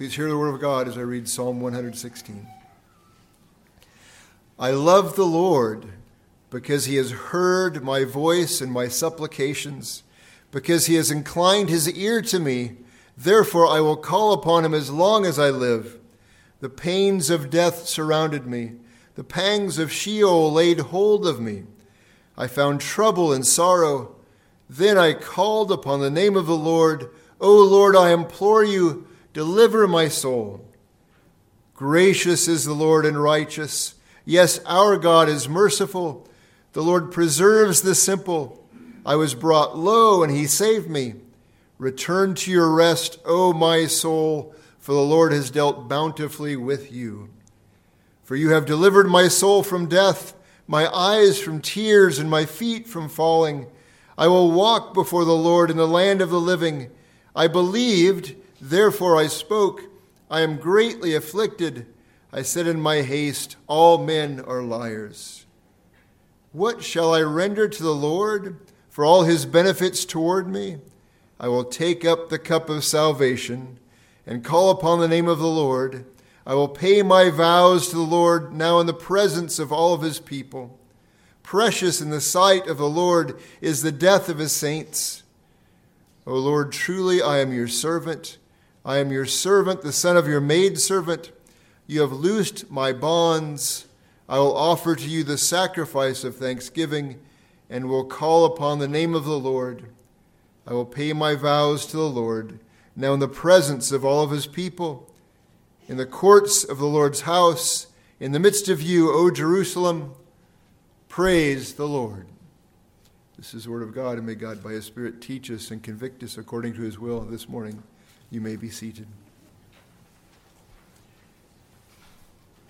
Please hear the word of God as I read Psalm 116. I love the Lord because he has heard my voice and my supplications, because he has inclined his ear to me. Therefore, I will call upon him as long as I live. The pains of death surrounded me. The pangs of Sheol laid hold of me. I found trouble and sorrow. Then I called upon the name of the Lord. O Lord, I implore you, deliver my soul. Gracious is the Lord and righteous. Yes, our God is merciful. The Lord preserves the simple. I was brought low, and he saved me. Return to your rest, O my soul, for the Lord has dealt bountifully with you. For you have delivered my soul from death, my eyes from tears, and my feet from falling. I will walk before the Lord in the land of the living. I believed, therefore I spoke. I am greatly afflicted. I said in my haste, all men are liars. What shall I render to the Lord for all his benefits toward me? I will take up the cup of salvation and call upon the name of the Lord. I will pay my vows to the Lord now in the presence of all of his people. Precious in the sight of the Lord is the death of his saints. O Lord, truly I am your servant. I am your servant, the son of your maidservant. You have loosed my bonds. I will offer to you the sacrifice of thanksgiving and will call upon the name of the Lord. I will pay my vows to the Lord, now in the presence of all of his people, in the courts of the Lord's house, in the midst of you, O Jerusalem. Praise the Lord. This is the word of God, and may God by his Spirit teach us and convict us according to his will this morning. You may be seated.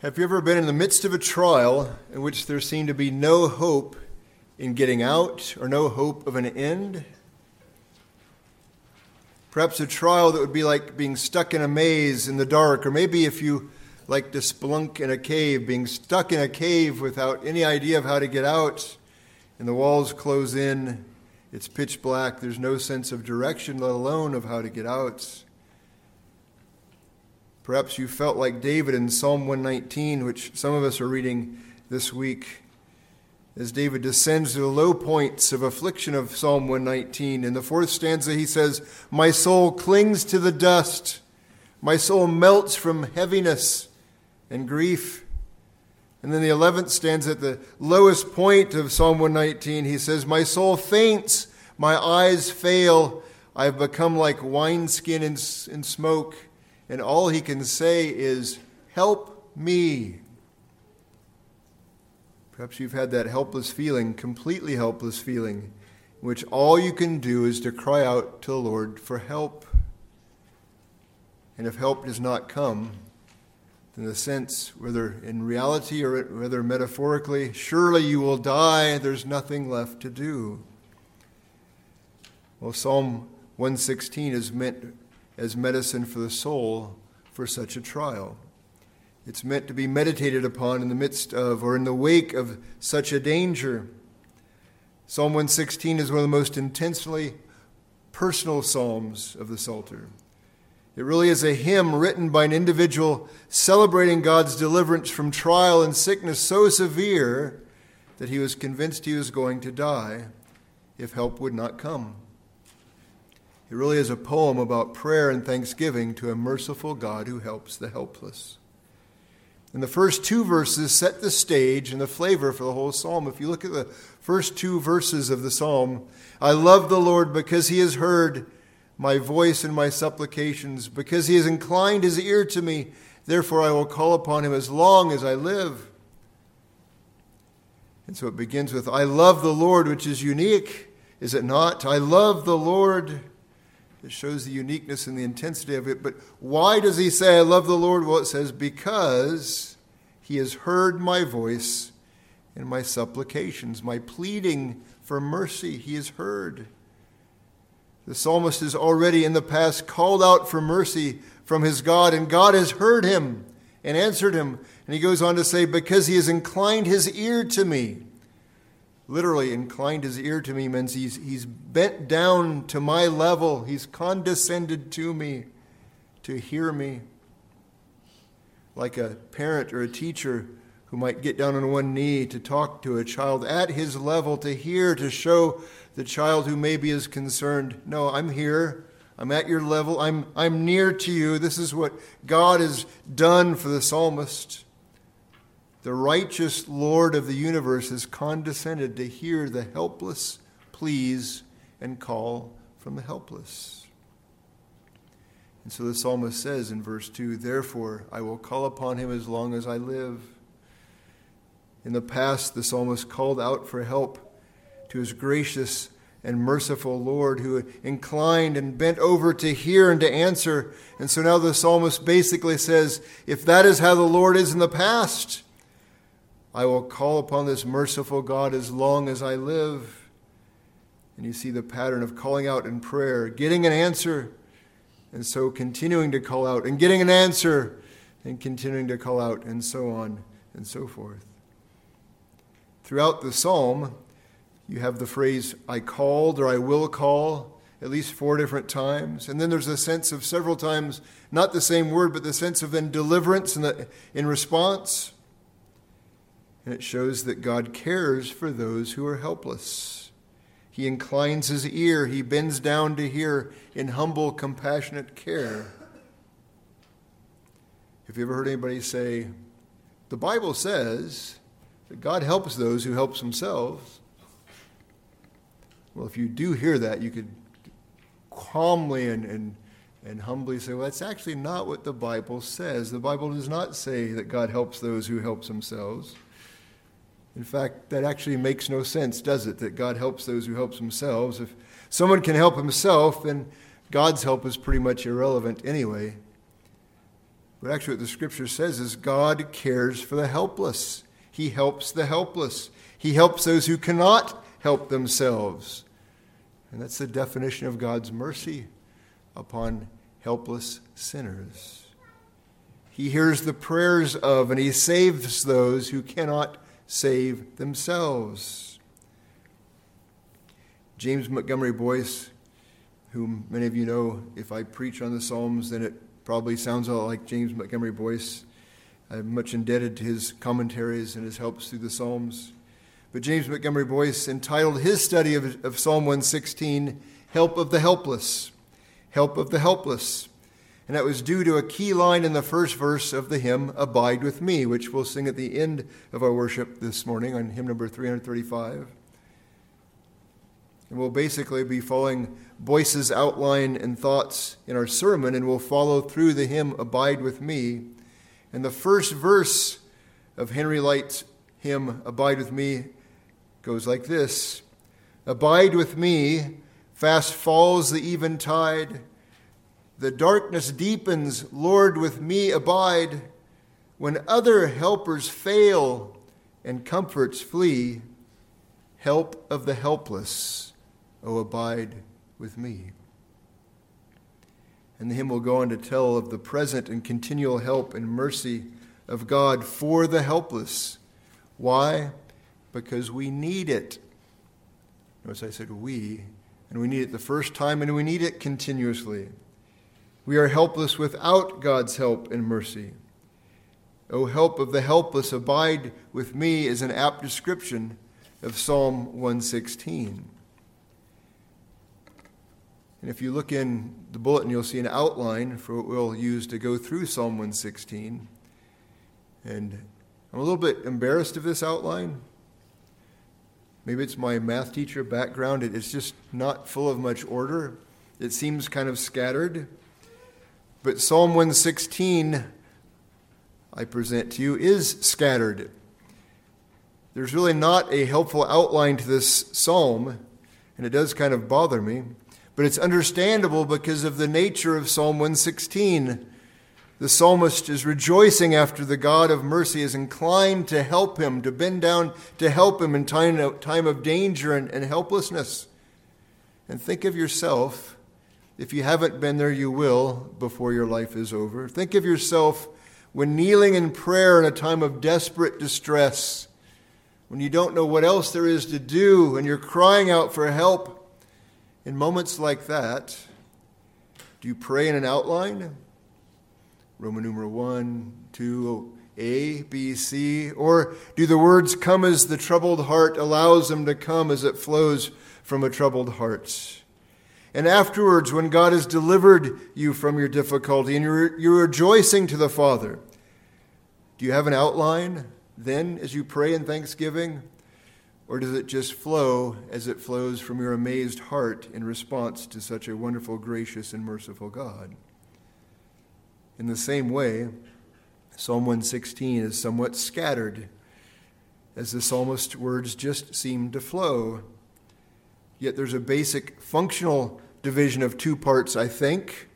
Have you ever been in the midst of a trial in which there seemed to be no hope in getting out or no hope of an end? Perhaps a trial that would be like being stuck in a maze in the dark, or maybe if you like to spelunk in a cave, being stuck in a cave without any idea of how to get out, and the walls close in, it's pitch black, there's no sense of direction, let alone of how to get out. Perhaps you felt like David in Psalm 119, which some of us are reading this week, as David descends to the low points of affliction of Psalm 119. In the fourth stanza, he says, my soul clings to the dust. My soul melts from heaviness and grief. And then the 11th stanza, at the lowest point of Psalm 119, he says, my soul faints, my eyes fail. I have become like wineskin in smoke. And all he can say is, help me. Perhaps you've had that helpless feeling, completely helpless feeling, in which all you can do is to cry out to the Lord for help. And if help does not come, then the sense, whether in reality or whether metaphorically, surely you will die, there's nothing left to do. Well, Psalm 116 is meant as medicine for the soul for such a trial. It's meant to be meditated upon in the midst of or in the wake of such a danger. Psalm 116 is one of the most intensely personal psalms of the Psalter. It really is a hymn written by an individual celebrating God's deliverance from trial and sickness so severe that he was convinced he was going to die if help would not come. It really is a poem about prayer and thanksgiving to a merciful God who helps the helpless. And the first two verses set the stage and the flavor for the whole psalm. If you look at the first two verses of the psalm, I love the Lord because he has heard my voice and my supplications, because he has inclined his ear to me. Therefore, I will call upon him as long as I live. And so it begins with, I love the Lord, which is unique, is it not? I love the Lord. It shows the uniqueness and the intensity of it. But why does he say, I love the Lord? Well, it says, because he has heard my voice and my supplications, my pleading for mercy. He has heard. The psalmist has already in the past called out for mercy from his God, and God has heard him and answered him. And he goes on to say, because he has inclined his ear to me. Literally, inclined his ear to me means he's bent down to my level. He's condescended to me, to hear me. like a parent or a teacher who might get down on one knee to talk to a child at his level, to hear, to show the child who maybe is concerned, no, I'm here, I'm at your level, I'm near to you. This is what God has done for the psalmist. The righteous Lord of the universe has condescended to hear the helpless pleas and call from the helpless. And so the psalmist says in verse 2, therefore I will call upon him as long as I live. In the past, the psalmist called out for help to his gracious and merciful Lord, who inclined and bent over to hear and to answer. And so now the psalmist basically says, if that is how the Lord is in the past, I will call upon this merciful God as long as I live. And you see the pattern of calling out in prayer, getting an answer, and so continuing to call out, and getting an answer, and continuing to call out, and so on and so forth. Throughout the psalm, you have the phrase, I called or I will call, at least 4 different times. And then there's a sense of several times, not the same word, but the sense of then deliverance in response. And it shows that God cares for those who are helpless. He inclines his ear. He bends down to hear in humble, compassionate care. Have you ever heard anybody say, the Bible says that God helps those who help themselves? Well, if you do hear that, you could calmly and humbly say, well, that's actually not what the Bible says. The Bible does not say that God helps those who help themselves. In fact, that actually makes no sense, does it? That God helps those who help themselves. If someone can help himself, then God's help is pretty much irrelevant anyway. But actually what the Scripture says is God cares for the helpless. He helps the helpless. He helps those who cannot help themselves. And that's the definition of God's mercy upon helpless sinners. He hears the prayers of and he saves those who cannot save themselves. James Montgomery Boice, whom many of you know, if I preach on the Psalms, then it probably sounds a lot like James Montgomery Boice. I'm much indebted to his commentaries and his helps through the Psalms. But James Montgomery Boice entitled his study of Psalm 116, Help of the Helpless. Help of the Helpless. And that was due to a key line in the first verse of the hymn, Abide With Me, which we'll sing at the end of our worship this morning on hymn number 335. And we'll basically be following Boice's outline and thoughts in our sermon, and we'll follow through the hymn, Abide With Me. And the first verse of Henry Light's hymn, Abide With Me, goes like this. Abide with me, fast falls the eventide. The darkness deepens, Lord, with me abide. When other helpers fail and comforts flee, help of the helpless, oh, abide with me. And the hymn will go on to tell of the present and continual help and mercy of God for the helpless. Why? Because we need it. Notice I said we, and we need it the first time, and we need it continuously. We are helpless without God's help and mercy. O help of the helpless, abide with me is an apt description of Psalm 116. And if you look in the bulletin, you'll see an outline for what we'll use to go through Psalm 116. And I'm a little bit embarrassed of this outline. Maybe it's my math teacher background. It's just not full of much order. It seems kind of scattered. But Psalm 116, I present to you, is scattered. There's really not a helpful outline to this psalm, and it does kind of bother me. But it's understandable because of the nature of Psalm 116. The psalmist is rejoicing after the God of mercy is inclined to help him, to bend down to help him in time of danger and helplessness. And think of yourself, if you haven't been there, you will before your life is over. Think of yourself when kneeling in prayer in a time of desperate distress, when you don't know what else there is to do and you're crying out for help. In moments like that, do you pray in an outline? Roman numeral 1, 2, A, B, C? Or do the words come as the troubled heart allows them to come as it flows from a troubled heart? And afterwards, when God has delivered you from your difficulty and you're rejoicing to the Father, do you have an outline then as you pray in thanksgiving? Or does it just flow as it flows from your amazed heart in response to such a wonderful, gracious, and merciful God? In the same way, Psalm 116 is somewhat scattered as the psalmist's words just seem to flow. Yet there's a basic functional division of two parts, I think.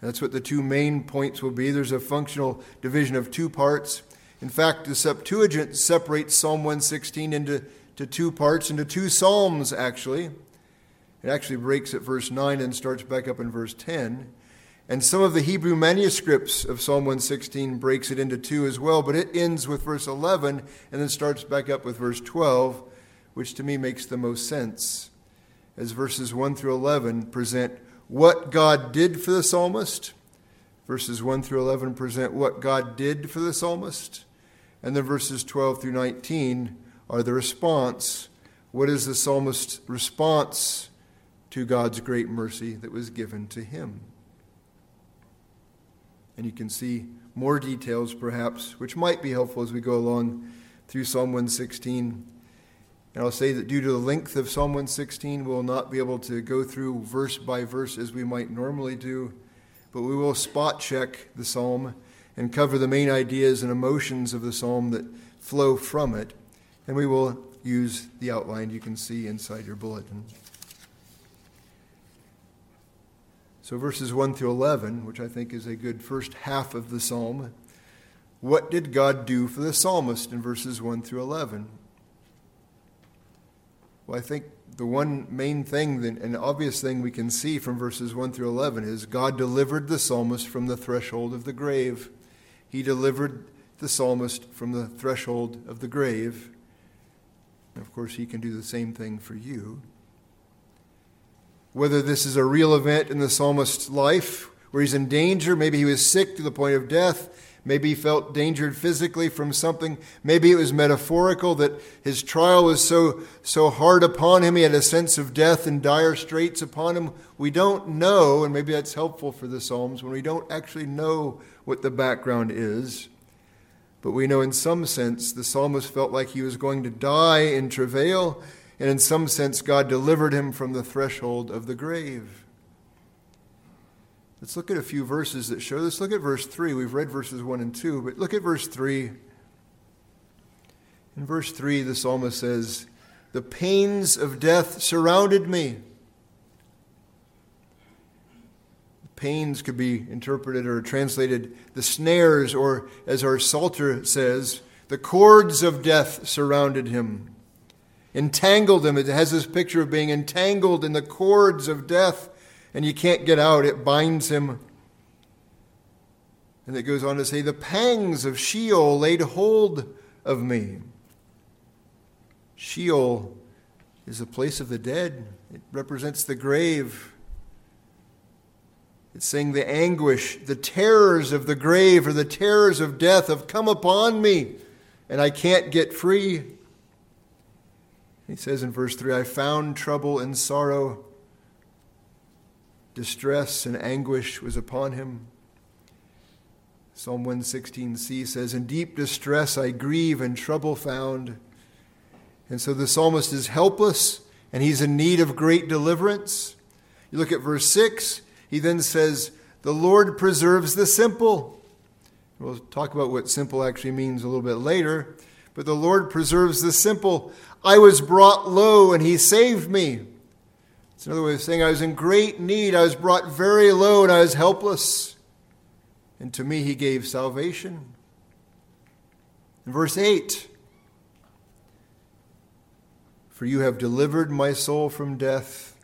And that's what the two main points will be. There's a functional division of two parts. In fact, the Septuagint separates Psalm 116 into two parts, into two psalms, actually. It actually breaks at verse 9 and starts back up in verse 10. And some of the Hebrew manuscripts of Psalm 116 breaks it into two as well, but it ends with verse 11 and then starts back up with verse 12, which to me makes the most sense, as verses 1 through 11 present what God did for the psalmist. Verses 1 through 11 present what God did for the psalmist. And then verses 12 through 19 are the response. What is the psalmist's response to God's great mercy that was given to him? And you can see more details, perhaps, which might be helpful as we go along through Psalm 116. And I'll say that due to the length of Psalm 116, we'll not be able to go through verse by verse as we might normally do, but we will spot check the psalm and cover the main ideas and emotions of the psalm that flow from it. And we will use the outline you can see inside your bulletin. So verses 1 through 11, which I think is a good first half of the psalm. What did God do for the psalmist in verses 1 through 11? Well, I think the one main thing, an obvious thing we can see from verses 1 through 11 is God delivered the psalmist from the threshold of the grave. He delivered the psalmist from the threshold of the grave. And of course, he can do the same thing for you. Whether this is a real event in the psalmist's life where he's in danger, maybe he was sick to the point of death, maybe he felt danger physically from something, maybe it was metaphorical that his trial was so hard upon him, he had a sense of death and dire straits upon him. We don't know, and maybe that's helpful for the Psalms when we don't actually know what the background is. But we know in some sense the psalmist felt like he was going to die in travail, and in some sense, God delivered him from the threshold of the grave. Let's look at a few verses that show this. Look at verse 3. We've read verses 1 and 2, but look at verse 3. In verse 3, the psalmist says, "The pains of death surrounded me." Pains could be interpreted or translated the snares, or as our Psalter says, the cords of death surrounded him. Entangled him. It has this picture of being entangled in the cords of death, and you can't get out. It binds him. And it goes on to say, the pangs of Sheol laid hold of me. Sheol is the place of the dead. It represents the grave. It's saying the anguish, the terrors of the grave or the terrors of death have come upon me, and I can't get free. He says in verse 3, I found trouble and sorrow. Distress and anguish was upon him. Psalm 116c says, in deep distress I grieve and trouble found. And so the psalmist is helpless and he's in need of great deliverance. You look at verse 6, he then says, the Lord preserves the simple. We'll talk about what simple actually means a little bit later. But the Lord preserves the simple. I was brought low and he saved me. It's another way of saying I was in great need. I was brought very low and I was helpless. And to me he gave salvation. In verse 8, for you have delivered my soul from death.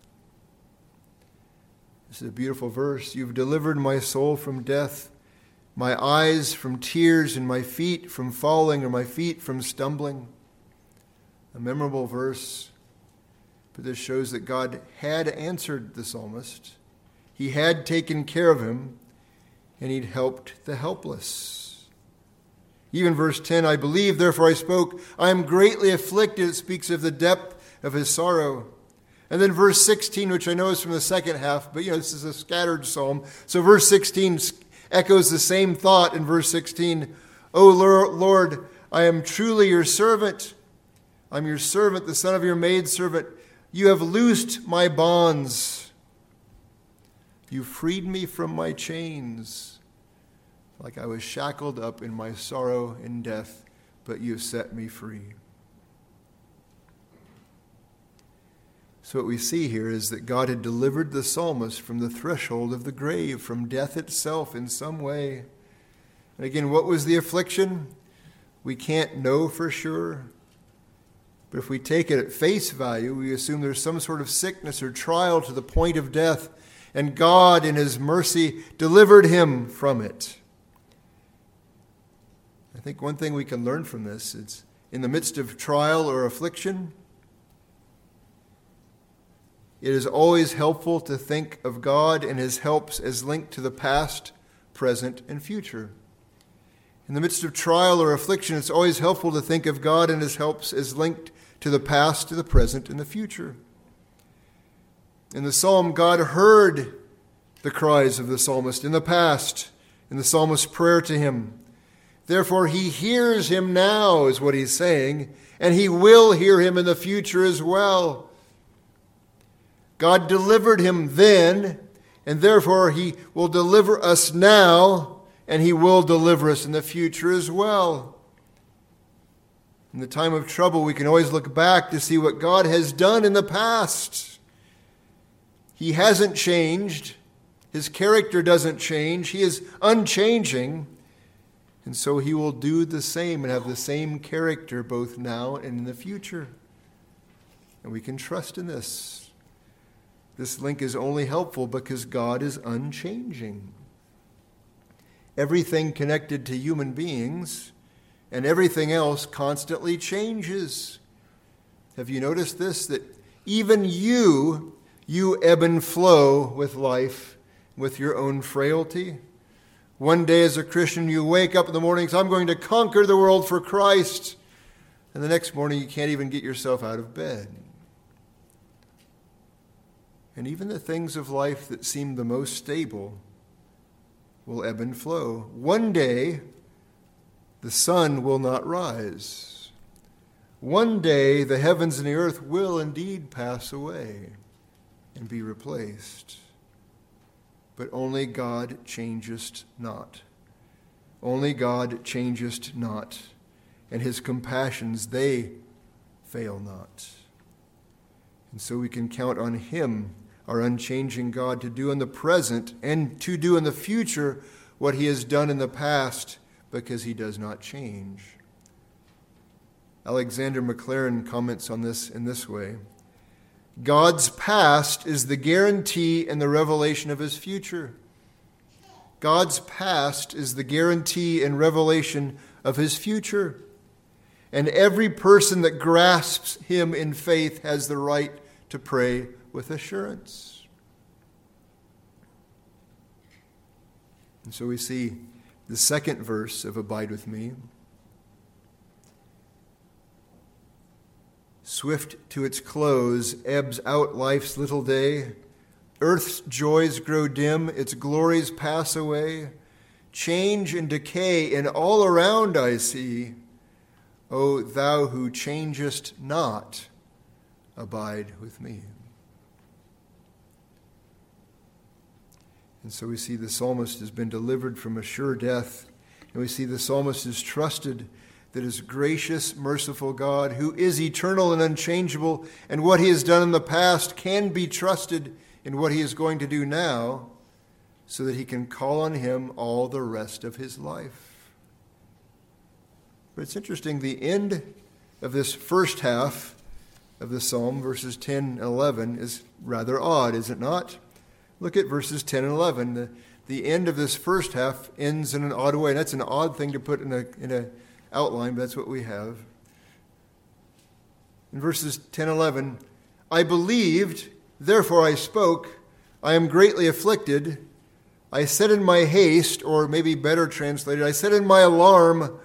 This is a beautiful verse. You've delivered my soul from death, my eyes from tears, and my feet from falling, or my feet from stumbling. A memorable verse, but this shows that God had answered the psalmist. He had taken care of him. and he'd helped the helpless. Even verse 10, I believe, therefore I spoke. I am greatly afflicted. It speaks of the depth of his sorrow. And then verse 16, which I know is from the second half, but this is a scattered psalm. So verse 16 echoes the same thought in verse 16. O Lord, I am truly your servant. I'm your servant, the son of your maidservant. You have loosed my bonds. You freed me from my chains. Like I was shackled up in my sorrow and death, but you set me free. So what we see here is that God had delivered the psalmist from the threshold of the grave, from death itself in some way. And again, what was the affliction? We can't know for sure. But if we take it at face value, we assume there's some sort of sickness or trial to the point of death, and God in his mercy delivered him from it. I think one thing we can learn from this is in the midst of trial or affliction, it is always helpful to think of God and his helps as linked to the past, present, and future. In the midst of trial or affliction, it's always helpful to think of God and his helps as linked to the past, to the present, and the future. In the psalm, God heard the cries of the psalmist in the past, in the psalmist's prayer to him. Therefore, he hears him now, is what he's saying, and he will hear him in the future as well. God delivered him then, and therefore he will deliver us now, and he will deliver us in the future as well. In the time of trouble, we can always look back to see what God has done in the past. He hasn't changed. His character doesn't change. He is unchanging. And so he will do the same and have the same character both now and in the future. And we can trust in this. This link is only helpful because God is unchanging. Everything connected to human beings and everything else constantly changes. Have you noticed this? That even you ebb and flow with life, with your own frailty. One day as a Christian, you wake up in the morning, I'm going to conquer the world for Christ. And the next morning, you can't even get yourself out of bed. And even the things of life that seem the most stable will ebb and flow. One day, the sun will not rise. One day, the heavens and the earth will indeed pass away and be replaced. But only God changest not. Only God changest not. And his compassions, they fail not. And so we can count on him, our unchanging God, to do in the present and to do in the future what he has done in the past, because he does not change. Alexander McLaren comments on this in this way. God's past is the guarantee and the revelation of his future. God's past is the guarantee and revelation of his future. And every person that grasps him in faith has the right to pray with assurance. And so we see the second verse of Abide With Me. Swift to its close ebbs out life's little day. Earth's joys grow dim, its glories pass away. Change and decay in all around I see. O thou who changest not, abide with me. And so we see the psalmist has been delivered from a sure death. And we see the psalmist is trusted that his gracious, merciful God, who is eternal and unchangeable, and what he has done in the past can be trusted in what he is going to do now, so that he can call on him all the rest of his life. But it's interesting, the end of this first half of the psalm, verses 10 and 11, is rather odd, is it not? Look at verses 10 and 11. The end of this first half ends in an odd way. And that's an odd thing to put in a outline, but that's what we have. In verses 10 and 11, I believed, therefore I spoke. I am greatly afflicted. I said in my haste, or maybe better translated, I said in my alarm,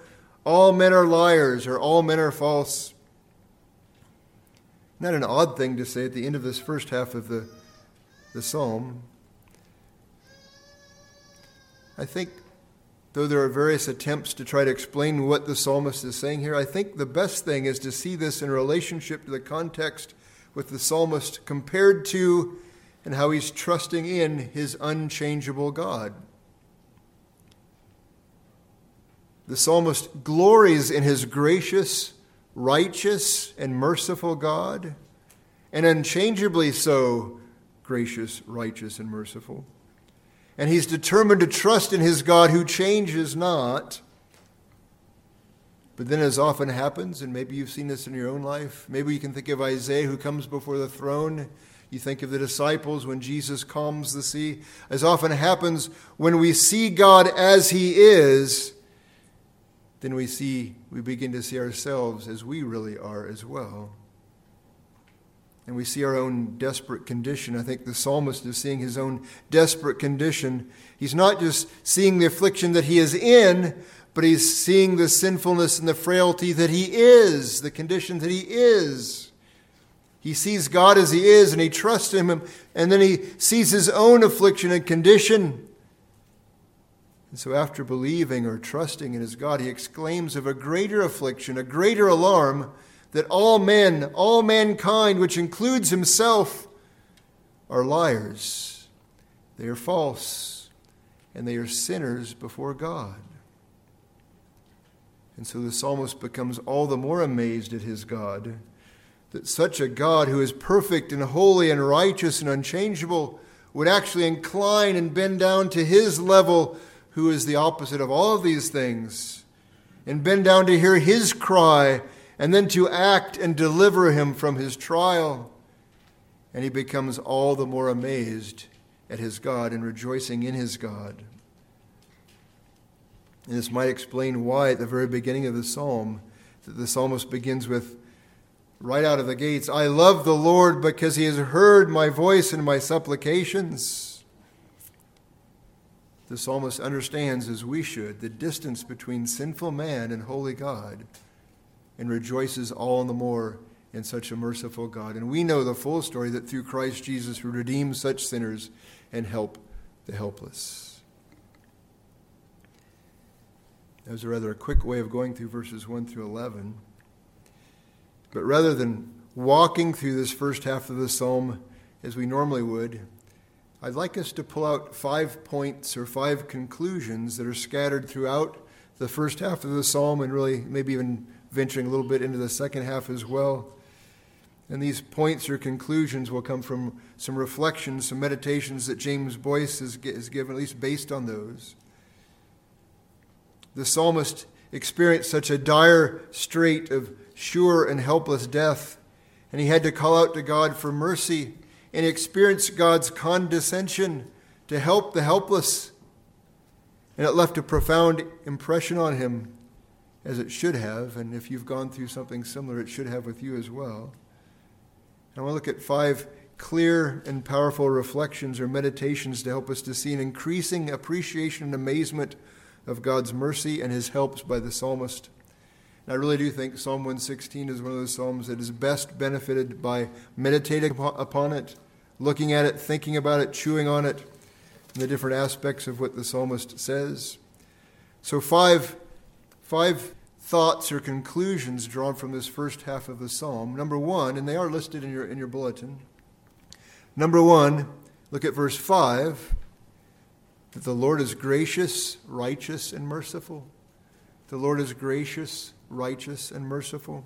all men are liars, or all men are false. Not an odd thing to say at the end of this first half of the psalm. I think, though there are various attempts to try to explain what the psalmist is saying here, I think the best thing is to see this in relationship to the context with the psalmist compared to and how he's trusting in his unchangeable God. The psalmist glories in his gracious, righteous, and merciful God, and unchangeably so gracious, righteous, and merciful. And he's determined to trust in his God who changes not. But then, as often happens, and maybe you've seen this in your own life, maybe you can think of Isaiah who comes before the throne. You think of the disciples when Jesus calms the sea. As often happens, when we see God as he is, then we begin to see ourselves as we really are as well. And we see our own desperate condition. I think the psalmist is seeing his own desperate condition. He's not just seeing the affliction that he is in, but he's seeing the sinfulness and the frailty that he is, the condition that he is. He sees God as he is, and he trusts in him, and then he sees his own affliction and condition. And so after believing or trusting in his God, he exclaims of a greater affliction, a greater alarm, that all men, all mankind, which includes himself, are liars. They are false, and they are sinners before God. And so the psalmist becomes all the more amazed at his God, that such a God who is perfect and holy and righteous and unchangeable would actually incline and bend down to his level, who is the opposite of all of these things, and bend down to hear his cry, and then to act and deliver him from his trial. And he becomes all the more amazed at his God and rejoicing in his God. And this might explain why at the very beginning of the psalm, that the psalmist begins with, right out of the gates, I love the Lord because he has heard my voice and my supplications. The psalmist understands, as we should, the distance between sinful man and holy God, and rejoices all the more in such a merciful God. And we know the full story, that through Christ Jesus who redeems such sinners and help the helpless. That was a rather quick way of going through verses 1 through 11. But rather than walking through this first half of the psalm as we normally would, I'd like us to pull out 5 points or 5 conclusions that are scattered throughout the first half of the psalm, and really maybe even venturing a little bit into the second half as well. And these points or conclusions will come from some reflections, some meditations that James Boice has given, at least based on those. The psalmist experienced such a dire strait of sure and helpless death, and he had to call out to God for mercy, and experience God's condescension to help the helpless. And it left a profound impression on him, as it should have. And if you've gone through something similar, it should have with you as well. And I want to look at 5 clear and powerful reflections or meditations to help us to see an increasing appreciation and amazement of God's mercy and his helps by the psalmist. And I really do think Psalm 116 is one of those psalms that is best benefited by meditating upon it, looking at it, thinking about it, chewing on it, and the different aspects of what the psalmist says. So five thoughts or conclusions drawn from this first half of the psalm. Number one, and they are listed in your bulletin. Number one, look at verse 5, that the Lord is gracious, righteous, and merciful. The Lord is gracious, righteous, and merciful.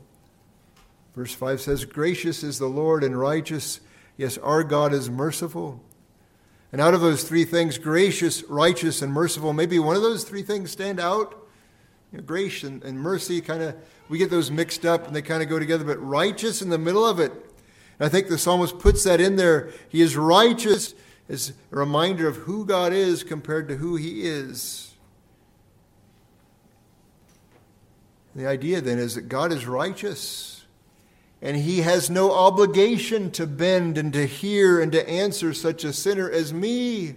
Verse 5 says, gracious is the Lord and righteous. Yes, our God is merciful. And out of those 3 things, gracious, righteous, and merciful, maybe one of those 3 things stand out. You know, grace and mercy, kind of, we get those mixed up and they kind of go together, but righteous in the middle of it. And I think the psalmist puts that in there. He is righteous as a reminder of who God is compared to who he is. The idea then is that God is righteous, and he has no obligation to bend and to hear and to answer such a sinner as me.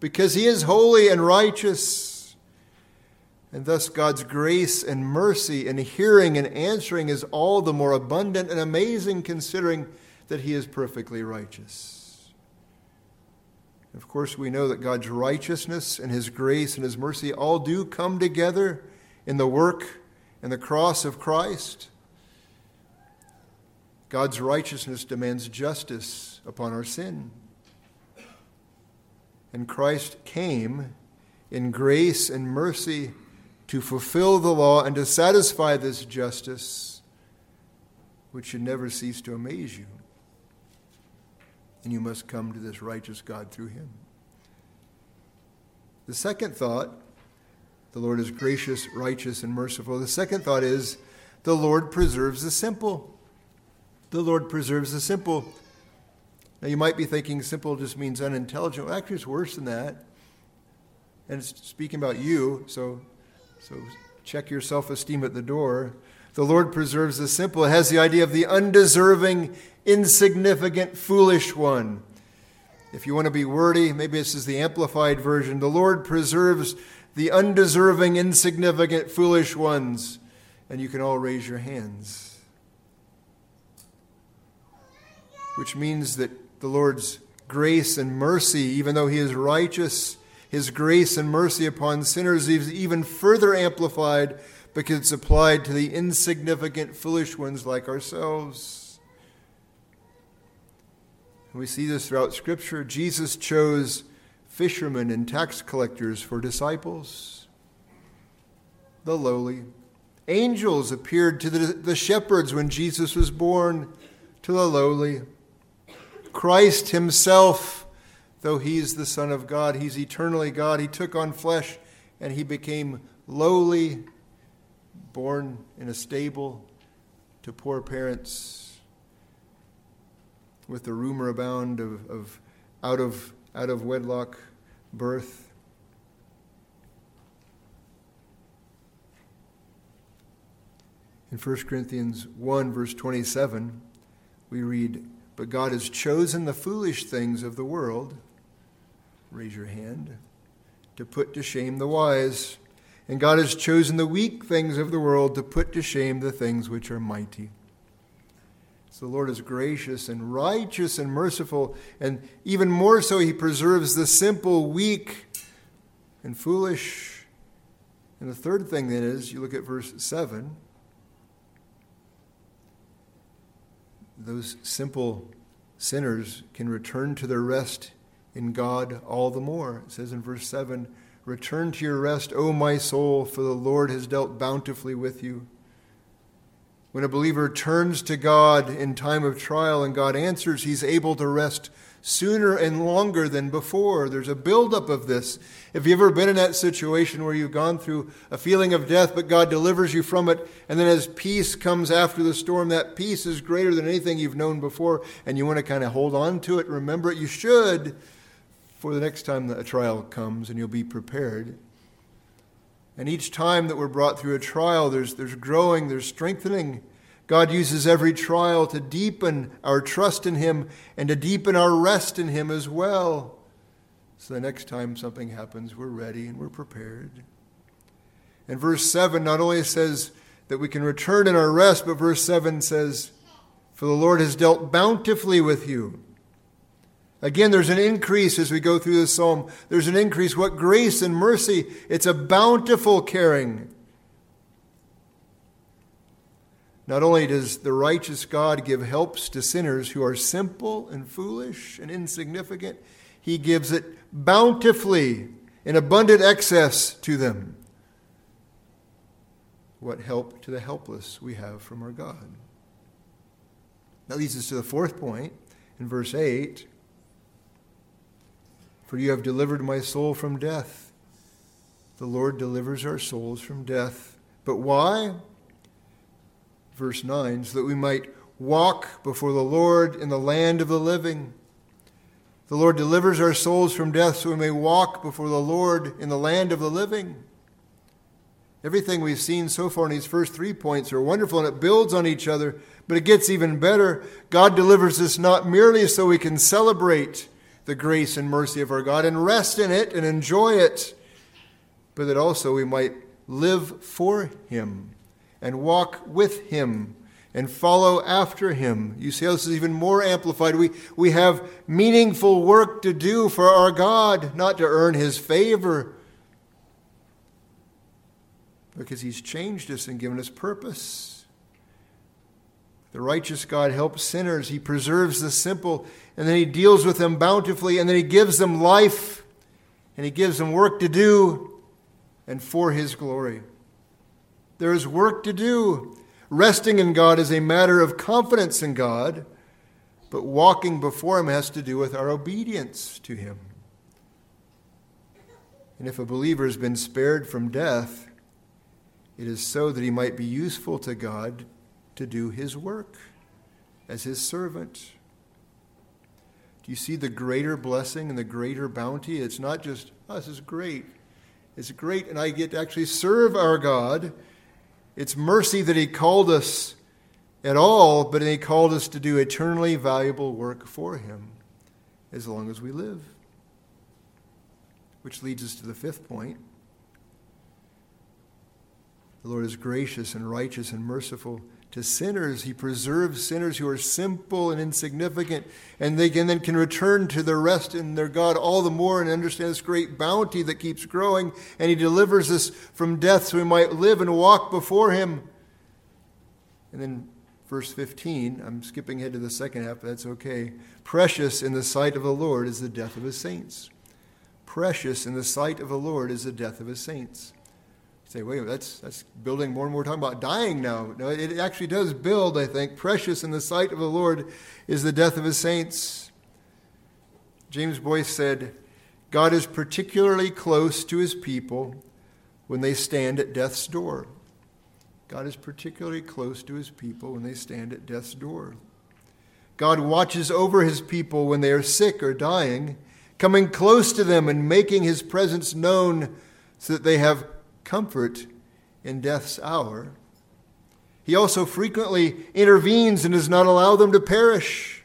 because he is holy and righteous. And thus God's grace and mercy in hearing and answering is all the more abundant and amazing, considering that he is perfectly righteous. Of course, we know that God's righteousness and his grace and his mercy all do come together in the work and the cross of Christ. God's righteousness demands justice upon our sin. And Christ came in grace and mercy to fulfill the law and to satisfy this justice, which should never cease to amaze you. And you must come to this righteous God through him. The second thought, the Lord is gracious, righteous, and merciful. The second thought is, the Lord preserves the simple. The Lord preserves the simple. Now you might be thinking simple just means unintelligent. Well, actually, it's worse than that. And it's speaking about you, so check your self-esteem at the door. The Lord preserves the simple. It has the idea of the undeserving, insignificant, foolish one. If you want to be wordy, maybe this is the amplified version. The Lord preserves the undeserving, insignificant, foolish ones. And you can all raise your hands. Which means that the Lord's grace and mercy, even though he is righteous, his grace and mercy upon sinners is even further amplified because it's applied to the insignificant, foolish ones like ourselves. And we see this throughout Scripture. Jesus chose fishermen and tax collectors for disciples, the lowly. Angels appeared to the shepherds when Jesus was born, to the lowly. Christ himself, though he's the Son of God, he's eternally God, he took on flesh and he became lowly, born in a stable to poor parents, with the rumor abound of out of wedlock birth. In 1 Corinthians 1, verse 27, we read, "But God has chosen the foolish things of the world," raise your hand, "to put to shame the wise. And God has chosen the weak things of the world to put to shame the things which are mighty." So the Lord is gracious and righteous and merciful, and even more so, he preserves the simple, weak, and foolish. And the third thing then is, you look at verse 7, those simple sinners can return to their rest in God all the more. It says in verse 7, "Return to your rest, O my soul, for the Lord has dealt bountifully with you." When a believer turns to God in time of trial and God answers, he's able to rest sooner and longer than before. There's a buildup of this. If you've ever been in that situation where you've gone through a feeling of death, but God delivers you from it, and then as peace comes after the storm, that peace is greater than anything you've known before, and you want to kind of hold on to it, remember it, you should, for the next time that a trial comes, and you'll be prepared. And each time that we're brought through a trial, there's growing, there's strengthening. God uses every trial to deepen our trust in him and to deepen our rest in him as well. So the next time something happens, we're ready and we're prepared. And verse 7 not only says that we can return in our rest, but verse 7 says, "For the Lord has dealt bountifully with you." Again, there's an increase as we go through this psalm. There's an increase. What grace and mercy. It's a bountiful caring. Not only does the righteous God give helps to sinners who are simple and foolish and insignificant, he gives it bountifully in abundant excess to them. What help to the helpless we have from our God. That leads us to the fourth point in verse 8. "For you have delivered my soul from death." The Lord delivers our souls from death. But why? Verse 9, "So that we might walk before the Lord in the land of the living." The Lord delivers our souls from death so we may walk before the Lord in the land of the living. Everything we've seen so far in these first 3 points are wonderful, and it builds on each other, but it gets even better. God delivers us not merely so we can celebrate the grace and mercy of our God and rest in it and enjoy it, but that also we might live for him and walk with him and follow after him. You see how this is even more amplified. We have meaningful work to do for our God, not to earn his favor, because he's changed us and given us purpose. The righteous God helps sinners. He preserves the simple, and then he deals with them bountifully, and then he gives them life, and he gives them work to do, and for his glory. There is work to do. Resting in God is a matter of confidence in God, but walking before him has to do with our obedience to him. And if a believer has been spared from death, it is so that he might be useful to God to do his work as his servant. Do you see the greater blessing and the greater bounty? It's not just, oh, this is great. It's great, and I get to actually serve our God. It's mercy that he called us at all, but he called us to do eternally valuable work for him as long as we live. Which leads us to the fifth point. The Lord is gracious and righteous and merciful to sinners. He preserves sinners who are simple and insignificant, and they can, then can return to their rest in their God all the more and understand this great bounty that keeps growing. And he delivers us from death so we might live and walk before him. And then verse 15, I'm skipping ahead to the second half, but that's okay. Precious in the sight of the Lord is the death of his saints. Precious in the sight of the Lord is the death of his saints. Say, wait a minute, that's building more and more. We're talking about dying now. No, it actually does build, I think. Precious in the sight of the Lord is the death of his saints. James Boice said, God is particularly close to his people when they stand at death's door. God is particularly close to his people when they stand at death's door. God watches over his people when they are sick or dying, coming close to them and making his presence known so that they have comfort in death's hour. He also frequently intervenes and does not allow them to perish.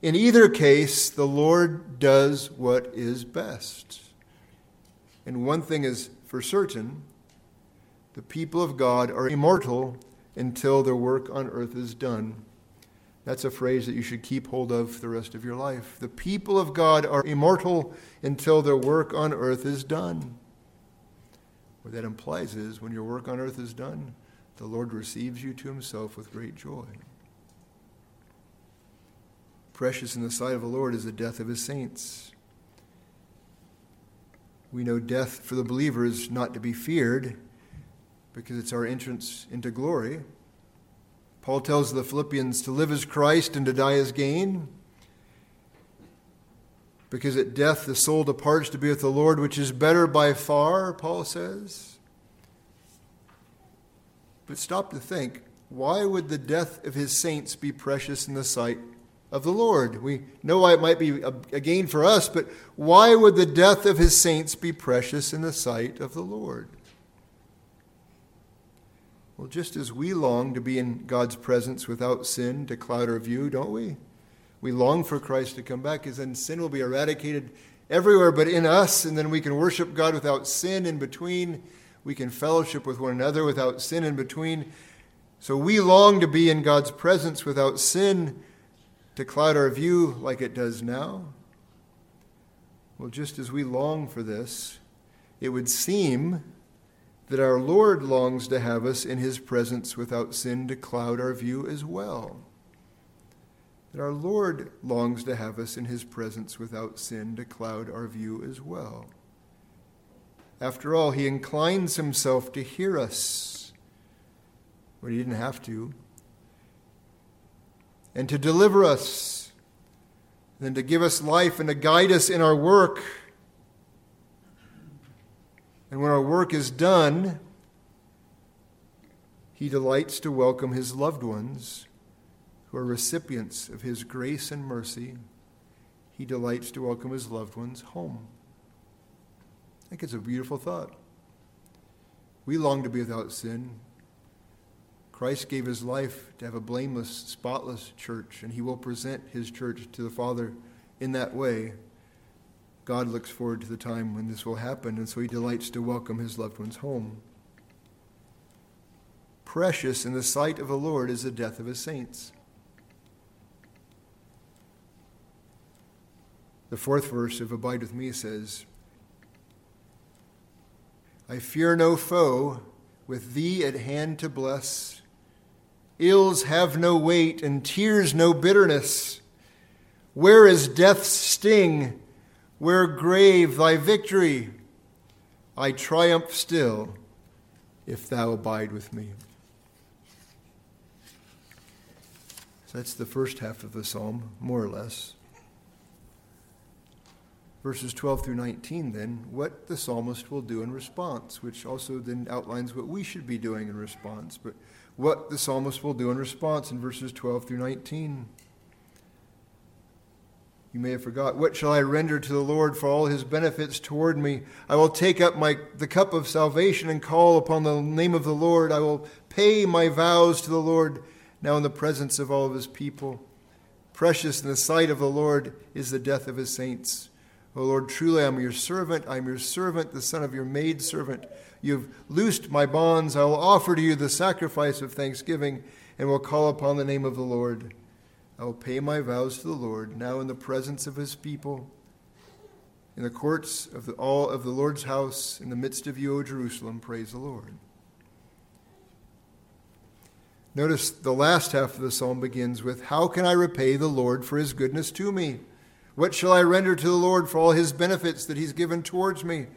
In either case, the Lord does what is best. And one thing is for certain, the people of God are immortal until their work on earth is done. That's a phrase that you should keep hold of for the rest of your life. The people of God are immortal until their work on earth is done. What that implies is when your work on earth is done, the Lord receives you to himself with great joy. Precious in the sight of the Lord is the death of his saints. We know death for the believer is not to be feared because it's our entrance into glory. Paul tells the Philippians to live as Christ and to die as gain. Because at death the soul departs to be with the Lord, which is better by far, Paul says. But stop to think, why would the death of his saints be precious in the sight of the Lord? We know why it might be a gain for us, but why would the death of his saints be precious in the sight of the Lord? Well, just as we long to be in God's presence without sin to cloud our view, don't we? We long for Christ to come back, because then sin will be eradicated everywhere but in us, and then we can worship God without sin in between. We can fellowship with one another without sin in between. So we long to be in God's presence without sin to cloud our view like it does now. Well, just as we long for this, it would seem that our Lord longs to have us in his presence without sin to cloud our view as well. That our Lord longs to have us in his presence without sin to cloud our view as well. After all, he inclines himself to hear us when he didn't have to, and to deliver us, and then to give us life and to guide us in our work. And when our work is done, he delights to welcome his loved ones who are recipients of his grace and mercy. He delights to welcome his loved ones home. I think it's a beautiful thought. We long to be without sin. Christ gave his life to have a blameless, spotless church, and he will present his church to the Father in that way, God looks forward to the time when this will happen, and so he delights to welcome his loved ones home. Precious in the sight of the Lord is the death of his saints. The fourth verse of Abide With Me says, I fear no foe, with thee at hand to bless. Ills have no weight, and tears no bitterness. Where is death's sting? Where, grave, thy victory? I triumph still, if thou abide with me. So that's the first half of the psalm, more or less. Verses 12 through 19, then, what the psalmist will do in response, which also then outlines what we should be doing in response, but what the psalmist will do in response in verses 12 through 19. You may have forgot, what shall I render to the Lord for all his benefits toward me? I will take up the cup of salvation and call upon the name of the Lord. I will pay my vows to the Lord now in the presence of all of his people. Precious in the sight of the Lord is the death of his saints. O Lord, truly I am your servant. I am your servant, the son of your maidservant. You have loosed my bonds. I will offer to you the sacrifice of thanksgiving and will call upon the name of the Lord. I will pay my vows to the Lord, now in the presence of his people, in the courts of all of the Lord's house, in the midst of you, O Jerusalem, praise the Lord. Notice the last half of the psalm begins with, how can I repay the Lord for his goodness to me? What shall I render to the Lord for all his benefits that he's given towards me?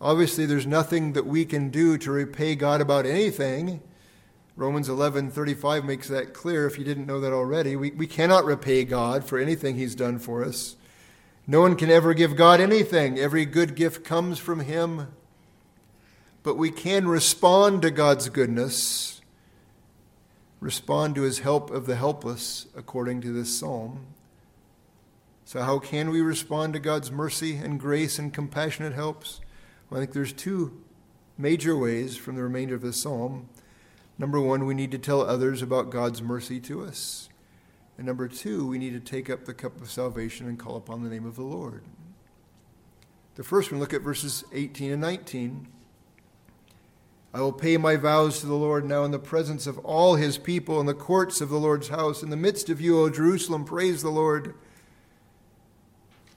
Obviously, there's nothing that we can do to repay God about anything. Romans 11:35 makes that clear, if you didn't know that already. We cannot repay God for anything he's done for us. No one can ever give God anything. Every good gift comes from him. But we can respond to God's goodness, respond to his help of the helpless, according to this psalm. So how can we respond to God's mercy and grace and compassionate helps? Well, I think there's two major ways from the remainder of the psalm. Number one, we need to tell others about God's mercy to us. And number two, we need to take up the cup of salvation and call upon the name of the Lord. The first one, look at verses 18 and 19. I will pay my vows to the Lord now in the presence of all his people, in the courts of the Lord's house, in the midst of you, O Jerusalem, praise the Lord.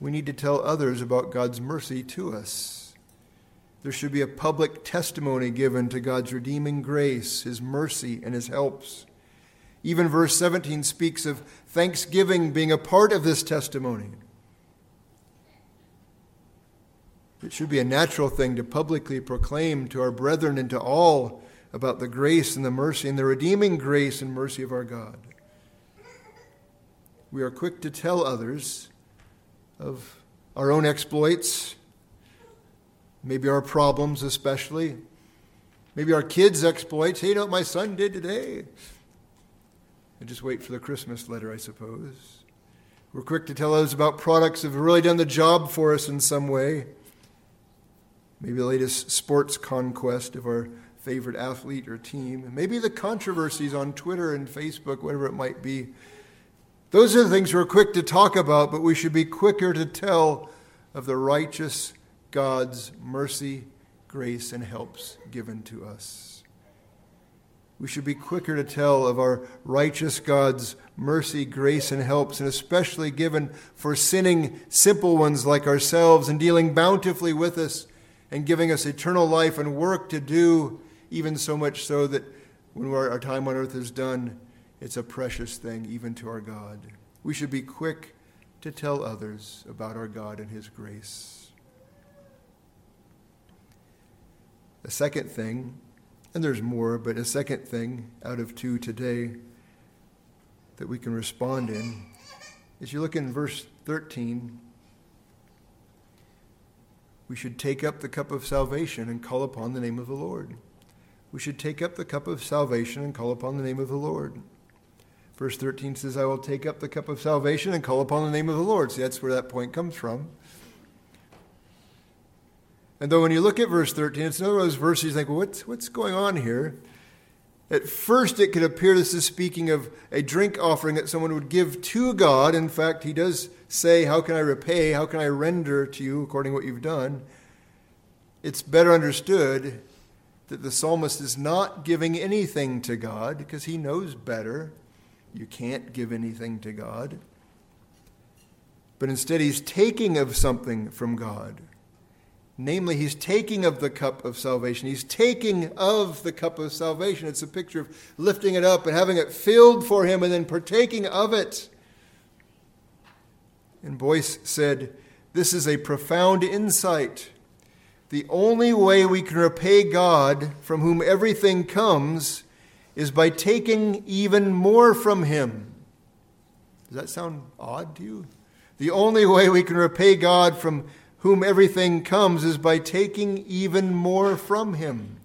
We need to tell others about God's mercy to us. There should be a public testimony given to God's redeeming grace, his mercy, and his helps. Even verse 17 speaks of thanksgiving being a part of this testimony. It should be a natural thing to publicly proclaim to our brethren and to all about the grace and the mercy and the redeeming grace and mercy of our God. We are quick to tell others of our own exploits, maybe our problems especially, maybe our kids' exploits. Hey, you know what my son did today? And just wait for the Christmas letter, I suppose. We're quick to tell others about products that have really done the job for us in some way. Maybe the latest sports conquest of our favorite athlete or team. Maybe the controversies on Twitter and Facebook, whatever it might be. Those are the things we're quick to talk about, but we should be quicker to tell of the righteous God's mercy, grace, and helps given to us. We should be quicker to tell of our righteous God's mercy, grace, and helps, and especially given for sinning simple ones like ourselves and dealing bountifully with us and giving us eternal life and work to do, even so much so that when our time on earth is done, it's a precious thing even to our God. We should be quick to tell others about our God and his grace. A second thing, and there's more, but a second thing out of two today that we can respond in is, you look in verse 13, we should take up the cup of salvation and call upon the name of the Lord. We should take up the cup of salvation and call upon the name of the Lord. Verse 13 says, I will take up the cup of salvation and call upon the name of the Lord. See, that's where that point comes from. And though when you look at verse 13, it's another one of those verses you think, well, what's going on here? At first, it could appear this is speaking of a drink offering that someone would give to God. In fact, he does say, how can I repay? How can I render to you according to what you've done? It's better understood that the psalmist is not giving anything to God because he knows better. You can't give anything to God. But instead, he's taking of something from God. Namely, he's taking of the cup of salvation. He's taking of the cup of salvation. It's a picture of lifting it up and having it filled for him and then partaking of it. And Boice said, this is a profound insight. The only way we can repay God, from whom everything comes, is by taking even more from him. Does that sound odd to you? The only way we can repay God, from whom everything comes, is by taking even more from him.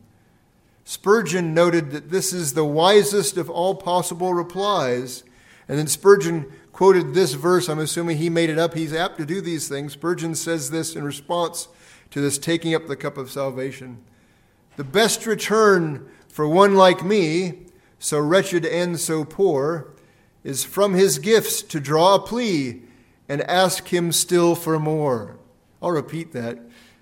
Spurgeon noted that this is the wisest of all possible replies. And then Spurgeon quoted this verse. I'm assuming he made it up. He's apt to do these things. Spurgeon says this in response to this taking up the cup of salvation. The best return for one like me, so wretched and so poor, is from his gifts to draw a plea and ask him still for more. I'll repeat that.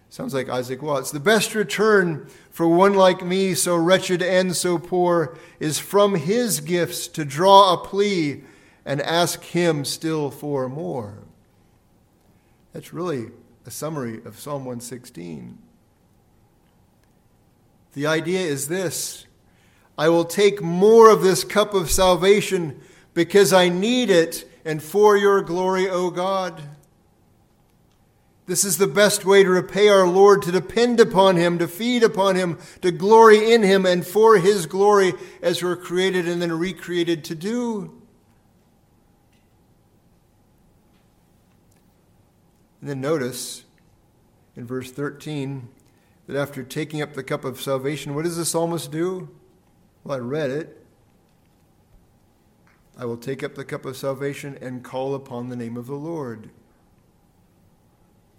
Sounds like Isaac Watts. The best return for one like me, so wretched and so poor, is from his gifts to draw a plea and ask him still for more. That's really a summary of Psalm 116. The idea is this: I will take more of this cup of salvation because I need it and for your glory, O God. This is the best way to repay our Lord, to depend upon him, to feed upon him, to glory in him, and for his glory as we're created and then recreated to do. And then notice in verse 13 that after taking up the cup of salvation, what does the psalmist do? Well, I read it. I will take up the cup of salvation and call upon the name of the Lord.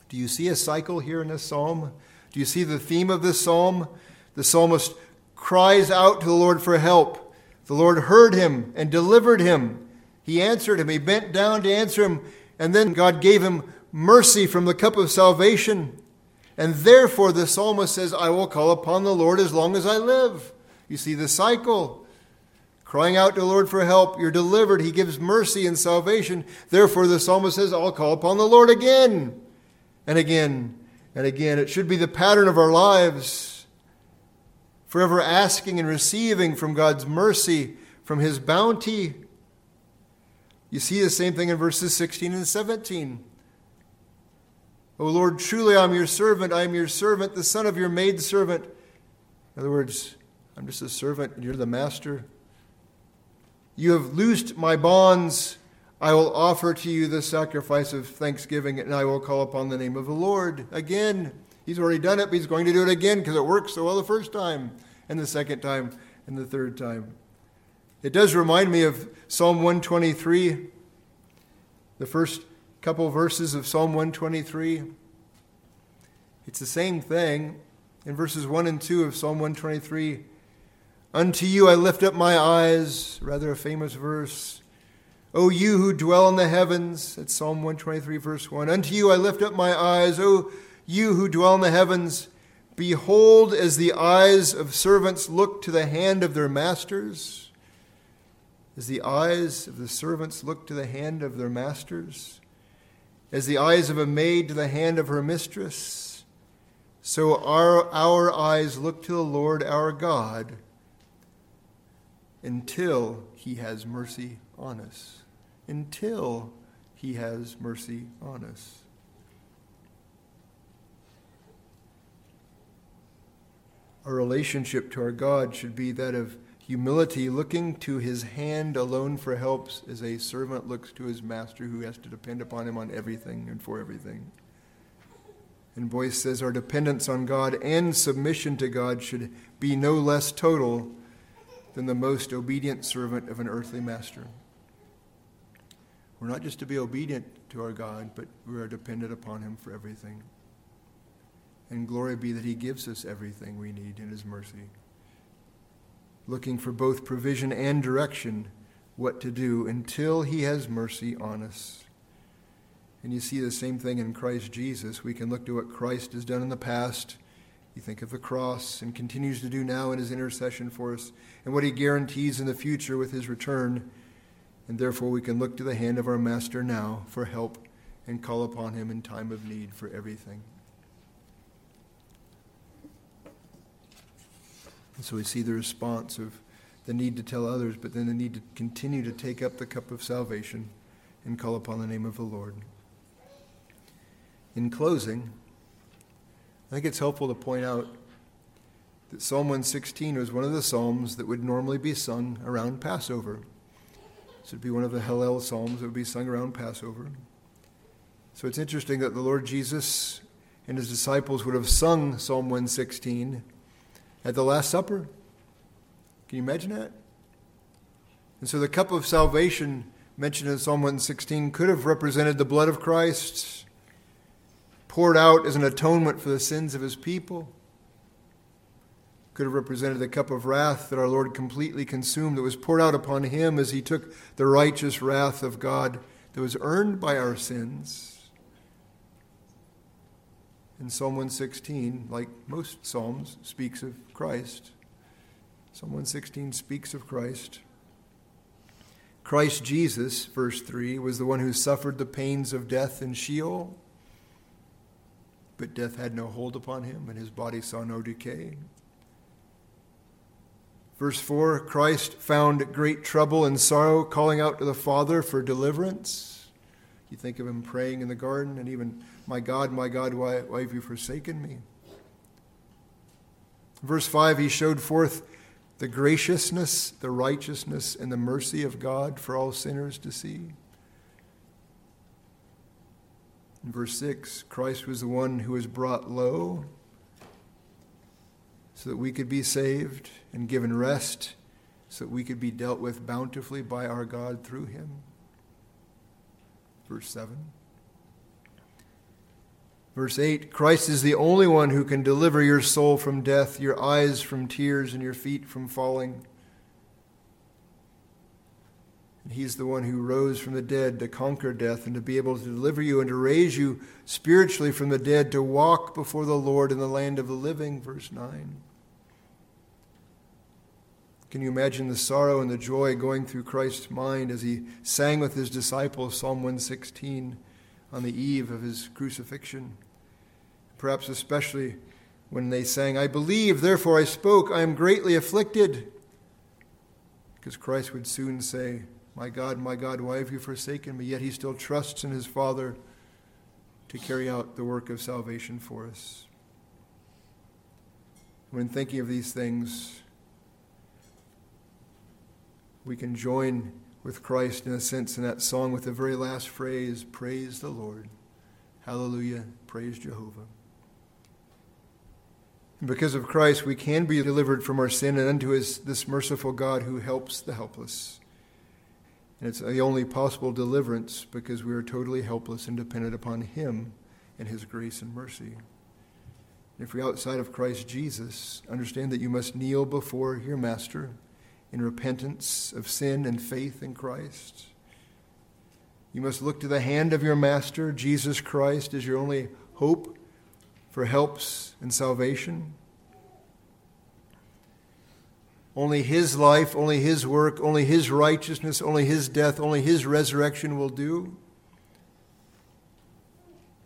Do you see a cycle here in this psalm? Do you see the theme of this psalm? The psalmist cries out to the Lord for help. The Lord heard him and delivered him. He answered him. He bent down to answer him. And then God gave him mercy from the cup of salvation. And therefore the psalmist says, I will call upon the Lord as long as I live. You see the cycle. Crying out to the Lord for help. You're delivered. He gives mercy and salvation. Therefore the psalmist says, I'll call upon the Lord again. And again, and again. It should be the pattern of our lives, forever asking and receiving from God's mercy, from his bounty. You see the same thing in verses 16 and 17. O Lord, truly I am your servant, the son of your maidservant. In other words, I'm just a servant, and you're the master. You have loosed my bonds. I will offer to you the sacrifice of thanksgiving, and I will call upon the name of the Lord. Again, he's already done it, but he's going to do it again because it worked so well the first time, and the second time, and the third time. It does remind me of Psalm 123, the first couple verses of Psalm 123. It's the same thing in verses 1 and 2 of Psalm 123. Unto you I lift up my eyes, rather a famous verse. O you who dwell in the heavens, that's Psalm 123, verse 1. Unto you I lift up my eyes, O you who dwell in the heavens. Behold, as the eyes of servants look to the hand of their masters. As the eyes of the servants look to the hand of their masters. As the eyes of a maid to the hand of her mistress. So our eyes look to the Lord our God until he has mercy on us. Until he has mercy on us. Our relationship to our God should be that of humility, looking to his hand alone for helps, as a servant looks to his master who has to depend upon him on everything and for everything. And Boice says our dependence on God and submission to God should be no less total than the most obedient servant of an earthly master. We're not just to be obedient to our God, but we are dependent upon him for everything. And glory be that he gives us everything we need in his mercy. looking for both provision and direction, what to do until he has mercy on us. And you see the same thing in Christ Jesus. We can look to what Christ has done in the past. You think of the cross and continues to do now in his intercession for us, and what he guarantees in the future with his return. And therefore we can look to the hand of our Master now for help and call upon him in time of need for everything. And so we see the response of the need to tell others, but then the need to continue to take up the cup of salvation and call upon the name of the Lord. In closing, I think it's helpful to point out that Psalm 116 was one of the psalms that would normally be sung around Passover. So it would be one of the Hillel psalms that would be sung around Passover. So it's interesting that the Lord Jesus and his disciples would have sung Psalm 116 at the Last Supper. Can you imagine that? And so the cup of salvation mentioned in Psalm 116 could have represented the blood of Christ poured out as an atonement for the sins of his people. Could have represented the cup of wrath that our Lord completely consumed, that was poured out upon him as he took the righteous wrath of God that was earned by our sins. And Psalm 116, like most psalms, speaks of Christ. Psalm 116 speaks of Christ. Christ Jesus, verse 3, was the one who suffered the pains of death in Sheol, but death had no hold upon him, and his body saw no decay. Verse 4, Christ found great trouble and sorrow, calling out to the Father for deliverance. You think of him praying in the garden, and even, my God, why have you forsaken me? Verse 5, he showed forth the graciousness, the righteousness, and the mercy of God for all sinners to see. In verse 6, Christ was the one who was brought low so that we could be saved and given rest, so that we could be dealt with bountifully by our God through him. Verse 7. Verse 8, Christ is the only one who can deliver your soul from death, your eyes from tears, and your feet from falling. He's the one who rose from the dead to conquer death and to be able to deliver you and to raise you spiritually from the dead to walk before the Lord in the land of the living, verse 9. Can you imagine the sorrow and the joy going through Christ's mind as he sang with his disciples Psalm 116 on the eve of his crucifixion? Perhaps especially when they sang, I believe, therefore I spoke, I am greatly afflicted. Because Christ would soon say, my God, why have you forsaken me? Yet he still trusts in his Father to carry out the work of salvation for us. When thinking of these things, we can join with Christ in a sense in that song with the very last phrase, praise the Lord. Hallelujah, praise Jehovah. And because of Christ, we can be delivered from our sin and unto this merciful God who helps the helpless. And it's the only possible deliverance because we are totally helpless and dependent upon him and his grace and mercy. If you're outside of Christ Jesus, understand that you must kneel before your Master in repentance of sin and faith in Christ. You must look to the hand of your Master, Jesus Christ, as your only hope for helps and salvation. Only his life, only his work, only his righteousness, only his death, only his resurrection will do.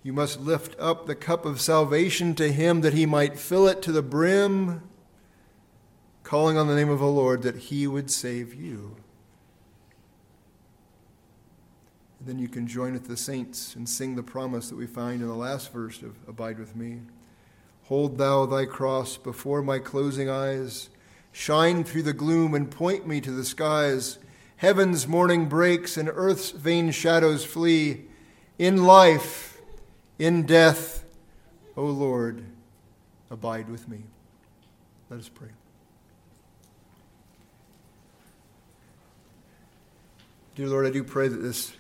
You must lift up the cup of salvation to him that he might fill it to the brim, calling on the name of the Lord that he would save you. And then you can join with the saints and sing the promise that we find in the last verse of Abide With Me. Hold thou thy cross before my closing eyes. Shine through the gloom and point me to the skies. Heaven's morning breaks and earth's vain shadows flee. In life, in death, O Lord, abide with me. Let us pray. Dear Lord, I do pray that this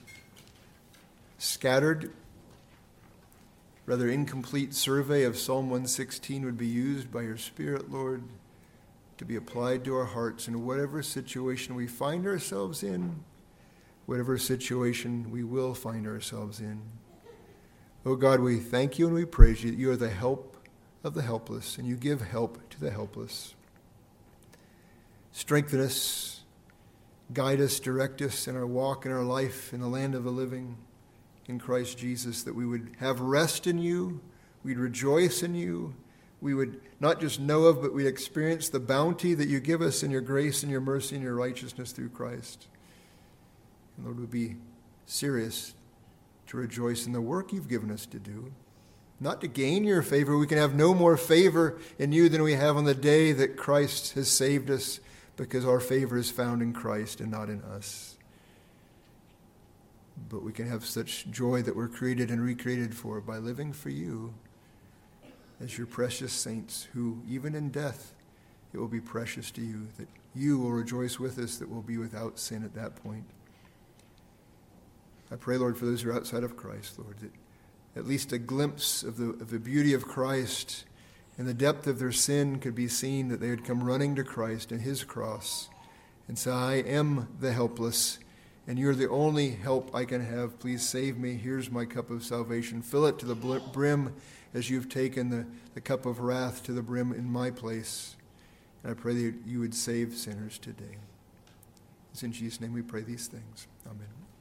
scattered, rather incomplete survey of Psalm 116 would be used by your Spirit, Lord, to be applied to our hearts in whatever situation we find ourselves in, whatever situation we will find ourselves in. Oh God, we thank you and we praise you that you are the help of the helpless, and you give help to the helpless. Strengthen us, guide us, direct us in our walk and our life in the land of the living, in Christ Jesus, that we would have rest in you, we'd rejoice in you, we would not just know of, but we'd experience the bounty that you give us in your grace and your mercy and your righteousness through Christ. And Lord, we'd be serious to rejoice in the work you've given us to do, not to gain your favor. We can have no more favor in you than we have on the day that Christ has saved us, because our favor is found in Christ and not in us. But we can have such joy that we're created and recreated for by living for you as your precious saints, who even in death, it will be precious to you, that you will rejoice with us, that we'll be without sin at that point. I pray, Lord, for those who are outside of Christ, Lord, that at least a glimpse of the beauty of Christ and the depth of their sin could be seen, that they would come running to Christ and his cross and say, I am the helpless, and you're the only help I can have. Please save me. Here's my cup of salvation. Fill it to the brim as you've taken the cup of wrath to the brim in my place. And I pray that you would save sinners today. It's in Jesus' name we pray these things. Amen.